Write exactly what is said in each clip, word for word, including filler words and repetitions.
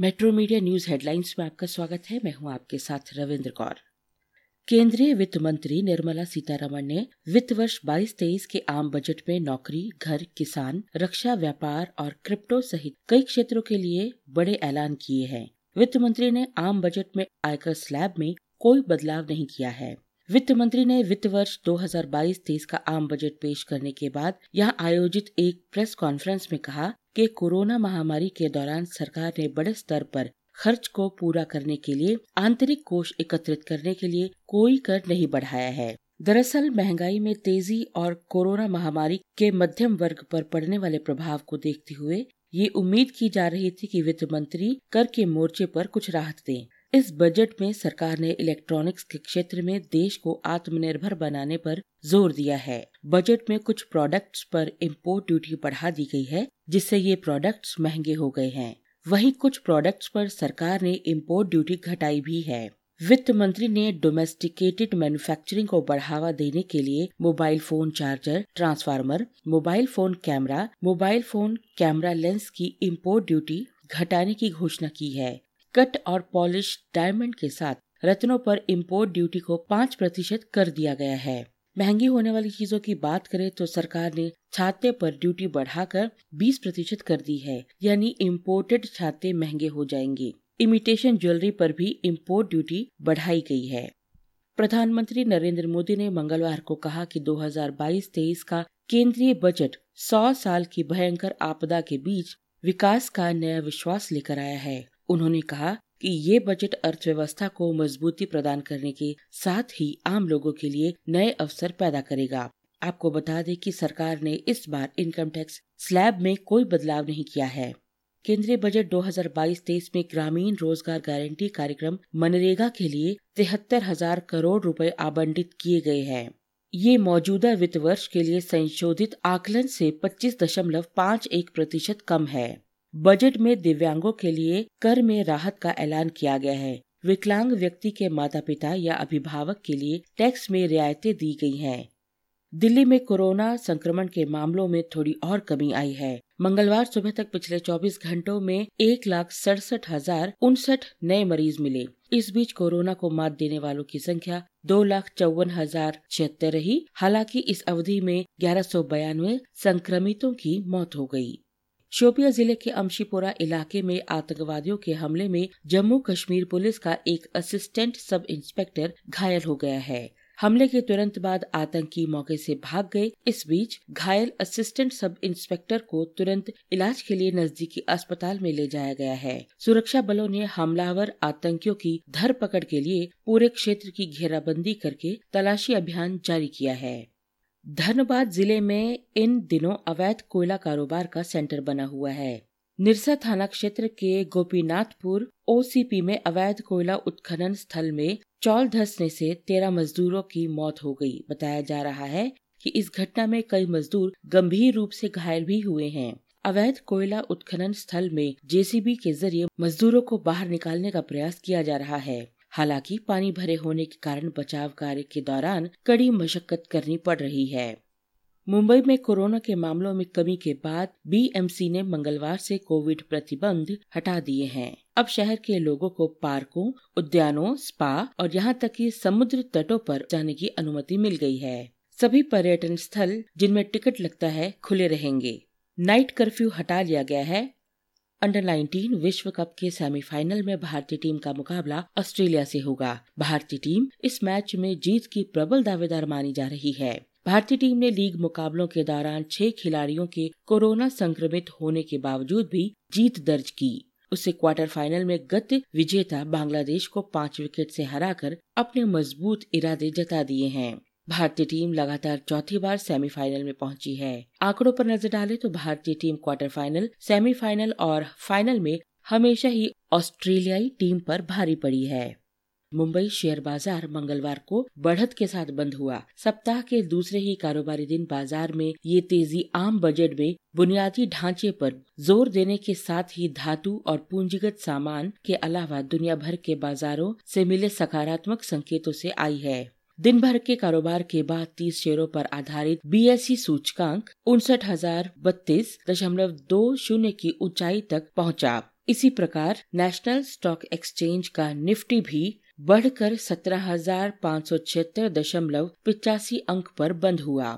Metro media news headlines में आपका स्वागत है। मैं हूं आपके साथ रविंद्र कौर। केंद्रीय वित्त मंत्री निर्मला सीतारमण ने वित्त वर्ष बाईस तेईस के आम बजट में नौकरी, घर, किसान, रक्षा, व्यापार और क्रिप्टो सहित कई क्षेत्रों के लिए बड़े ऐलान किए हैं। वित्त मंत्री ने आम बजट में आयकर स्लैब में कोई बदलाव नहीं किया है। वित्त मंत्री ने वित्त वर्ष दो हज़ार बाईस तेईस का आम बजट पेश करने के बाद यहां आयोजित एक प्रेस कॉन्फ्रेंस में कहा कि कोरोना महामारी के दौरान सरकार ने बड़े स्तर पर खर्च को पूरा करने के लिए आंतरिक कोष एकत्रित करने के लिए कोई कर नहीं बढ़ाया है। दरअसल महंगाई में तेजी और कोरोना महामारी के मध्यम वर्ग पर पड़ने वाले प्रभाव को देखते हुए ये उम्मीद की जा रही थी कि वित्त मंत्री कर के मोर्चे पर कुछ राहत दें। इस बजट में सरकार ने इलेक्ट्रॉनिक्स के क्षेत्र में देश को आत्मनिर्भर बनाने पर जोर दिया है। बजट में कुछ प्रोडक्ट्स पर इम्पोर्ट ड्यूटी बढ़ा दी गई है, जिससे ये प्रोडक्ट्स महंगे हो गए हैं। वहीं कुछ प्रोडक्ट्स पर सरकार ने इम्पोर्ट ड्यूटी घटाई भी है। वित्त मंत्री ने डोमेस्टिकेटेड मैन्युफैक्चरिंग को बढ़ावा देने के लिए mobile phone charger, transformer, mobile phone camera, mobile phone camera lens की इम्पोर्ट ड्यूटी घटाने की घोषणा की है। कट और पॉलिश डायमंड के साथ रत्नों पर इम्पोर्ट ड्यूटी को पाँच प्रतिशत कर दिया गया है। महंगी होने वाली चीजों की बात करें तो सरकार ने छाते पर ड्यूटी बढ़ाकर बीस प्रतिशत कर दी है, यानी इम्पोर्टेड छाते महंगे हो जाएंगे। इमिटेशन ज्वेलरी पर भी इम्पोर्ट ड्यूटी बढ़ाई गई है। प्रधानमंत्री नरेंद्र मोदी ने मंगलवार को कहा कि दो हज़ार बाईस तेईस का केंद्रीय बजट सौ साल की भयंकर आपदा के बीच विकास का नया विश्वास लेकर आया है। उन्होंने कहा कि ये बजट अर्थव्यवस्था को मजबूती प्रदान करने के साथ ही आम लोगों के लिए नए अवसर पैदा करेगा। आपको बता दें कि सरकार ने इस बार इनकम टैक्स स्लैब में कोई बदलाव नहीं किया है। केंद्रीय बजट दो हज़ार बाईस तेईस में ग्रामीण रोजगार गारंटी कार्यक्रम मनरेगा के लिए तिहत्तर हजार करोड़ रुपए आवंटित किए गए हैं। ये मौजूदा वित्त वर्ष के लिए संशोधित आकलन से पच्चीस दशमलव पाँच एक प्रतिशत कम है। बजट में दिव्यांगों के लिए कर में राहत का ऐलान किया गया है। विकलांग व्यक्ति के माता पिता या अभिभावक के लिए टैक्स में रियायतें दी गई हैं। दिल्ली में कोरोना संक्रमण के मामलों में थोड़ी और कमी आई है। मंगलवार सुबह तक पिछले चौबीस घंटों में एक लाख सड़सठ हजार उनसठ नए मरीज मिले। इस बीच कोरोना को मात देने वालों की संख्या दो लाख चौवन हजार छिहत्तर रही। हालांकि इस अवधि में ग्यारह सौ बयानवे संक्रमितों की मौत हो गयी। शोपिया जिले के अमशीपोरा इलाके में आतंकवादियों के हमले में जम्मू कश्मीर पुलिस का एक असिस्टेंट सब इंस्पेक्टर घायल हो गया है। हमले के तुरंत बाद आतंकी मौके से भाग गए। इस बीच घायल असिस्टेंट सब इंस्पेक्टर को तुरंत इलाज के लिए नजदीकी अस्पताल में ले जाया गया है। सुरक्षा बलों ने हमलावर आतंकियों की धरपकड़ के लिए पूरे क्षेत्र की घेराबंदी करके तलाशी अभियान जारी किया है। धनबाद जिले में इन दिनों अवैध कोयला कारोबार का सेंटर बना हुआ है। निरसा थाना क्षेत्र के गोपीनाथपुर ओसीपी में अवैध कोयला उत्खनन स्थल में चौल धंसने से तेरह मजदूरों की मौत हो गई। बताया जा रहा है कि इस घटना में कई मजदूर गंभीर रूप से घायल भी हुए हैं। अवैध कोयला उत्खनन स्थल में जेसीबी के जरिए मजदूरों को बाहर निकालने का प्रयास किया जा रहा है। हालांकि पानी भरे होने के कारण बचाव कार्य के दौरान कड़ी मशक्कत करनी पड़ रही है। मुंबई में कोरोना के मामलों में कमी के बाद बीएमसी ने मंगलवार से कोविड प्रतिबंध हटा दिए हैं। अब शहर के लोगों को पार्कों, उद्यानों, स्पा और यहां तक कि समुद्र तटों पर जाने की अनुमति मिल गई है। सभी पर्यटन स्थल जिनमें टिकट लगता है खुले रहेंगे। नाइट कर्फ्यू हटा लिया गया है। अंडर नाइनटीन विश्व कप के सेमीफाइनल में भारतीय टीम का मुकाबला ऑस्ट्रेलिया से होगा। भारतीय टीम इस मैच में जीत की प्रबल दावेदार मानी जा रही है। भारतीय टीम ने लीग मुकाबलों के दौरान छह खिलाड़ियों के कोरोना संक्रमित होने के बावजूद भी जीत दर्ज की। उसे क्वार्टर फाइनल में गत विजेता बांग्लादेश को पाँच विकेट से हराकर अपने मजबूत इरादे जता दिए हैं। भारतीय टीम लगातार चौथी बार सेमीफाइनल में पहुंची है। आंकड़ों पर नजर डालें तो भारतीय टीम क्वार्टर फाइनल, सेमीफाइनल और फाइनल में हमेशा ही ऑस्ट्रेलियाई टीम पर भारी पड़ी है। मुंबई शेयर बाजार मंगलवार को बढ़त के साथ बंद हुआ। सप्ताह के दूसरे ही कारोबारी दिन बाजार में ये तेजी आम बजट में बुनियादी ढांचे पर जोर देने के साथ ही धातु और पूंजीगत सामान के अलावा दुनिया भर के बाजारों से मिले सकारात्मक संकेतों से आई है। दिन भर के कारोबार के बाद तीस शेयरों पर आधारित बीएसई सूचकांक उनसठ हजार बत्तीस दशमलव दो शून्य की ऊंचाई तक पहुंचा। इसी प्रकार नेशनल स्टॉक एक्सचेंज का निफ्टी भी बढ़कर सत्रह हजार पाँच सौ छिहत्तर दशमलव पचासी अंक पर बंद हुआ।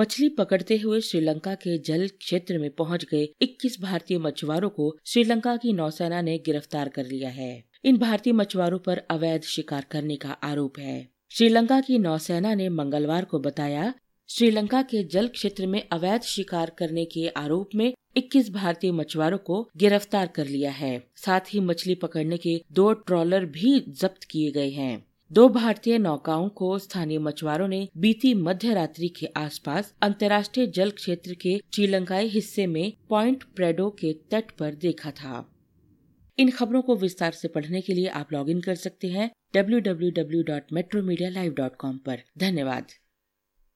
मछली पकड़ते हुए श्रीलंका के जल क्षेत्र में पहुंच गए इक्कीस भारतीय मछुआरों को श्रीलंका की नौसेना ने गिरफ्तार कर लिया है। इन भारतीय मछुआरों पर अवैध शिकार करने का आरोप है। श्रीलंका की नौसेना ने मंगलवार को बताया, श्रीलंका के जल क्षेत्र में अवैध शिकार करने के आरोप में इक्कीस भारतीय मछुआरों को गिरफ्तार कर लिया है। साथ ही मछली पकड़ने के दो ट्रॉलर भी जब्त किए गए हैं। दो भारतीय नौकाओं को स्थानीय मछुआरों ने बीती मध्य रात्रि के आसपास अंतर्राष्ट्रीय जल क्षेत्र के श्रीलंकाई हिस्से में प्वाइंट प्रेडो के तट पर देखा था। इन खबरों को विस्तार से पढ़ने के लिए आप लॉगिन कर सकते हैं W W W dot Metromedia live dot com पर। धन्यवाद।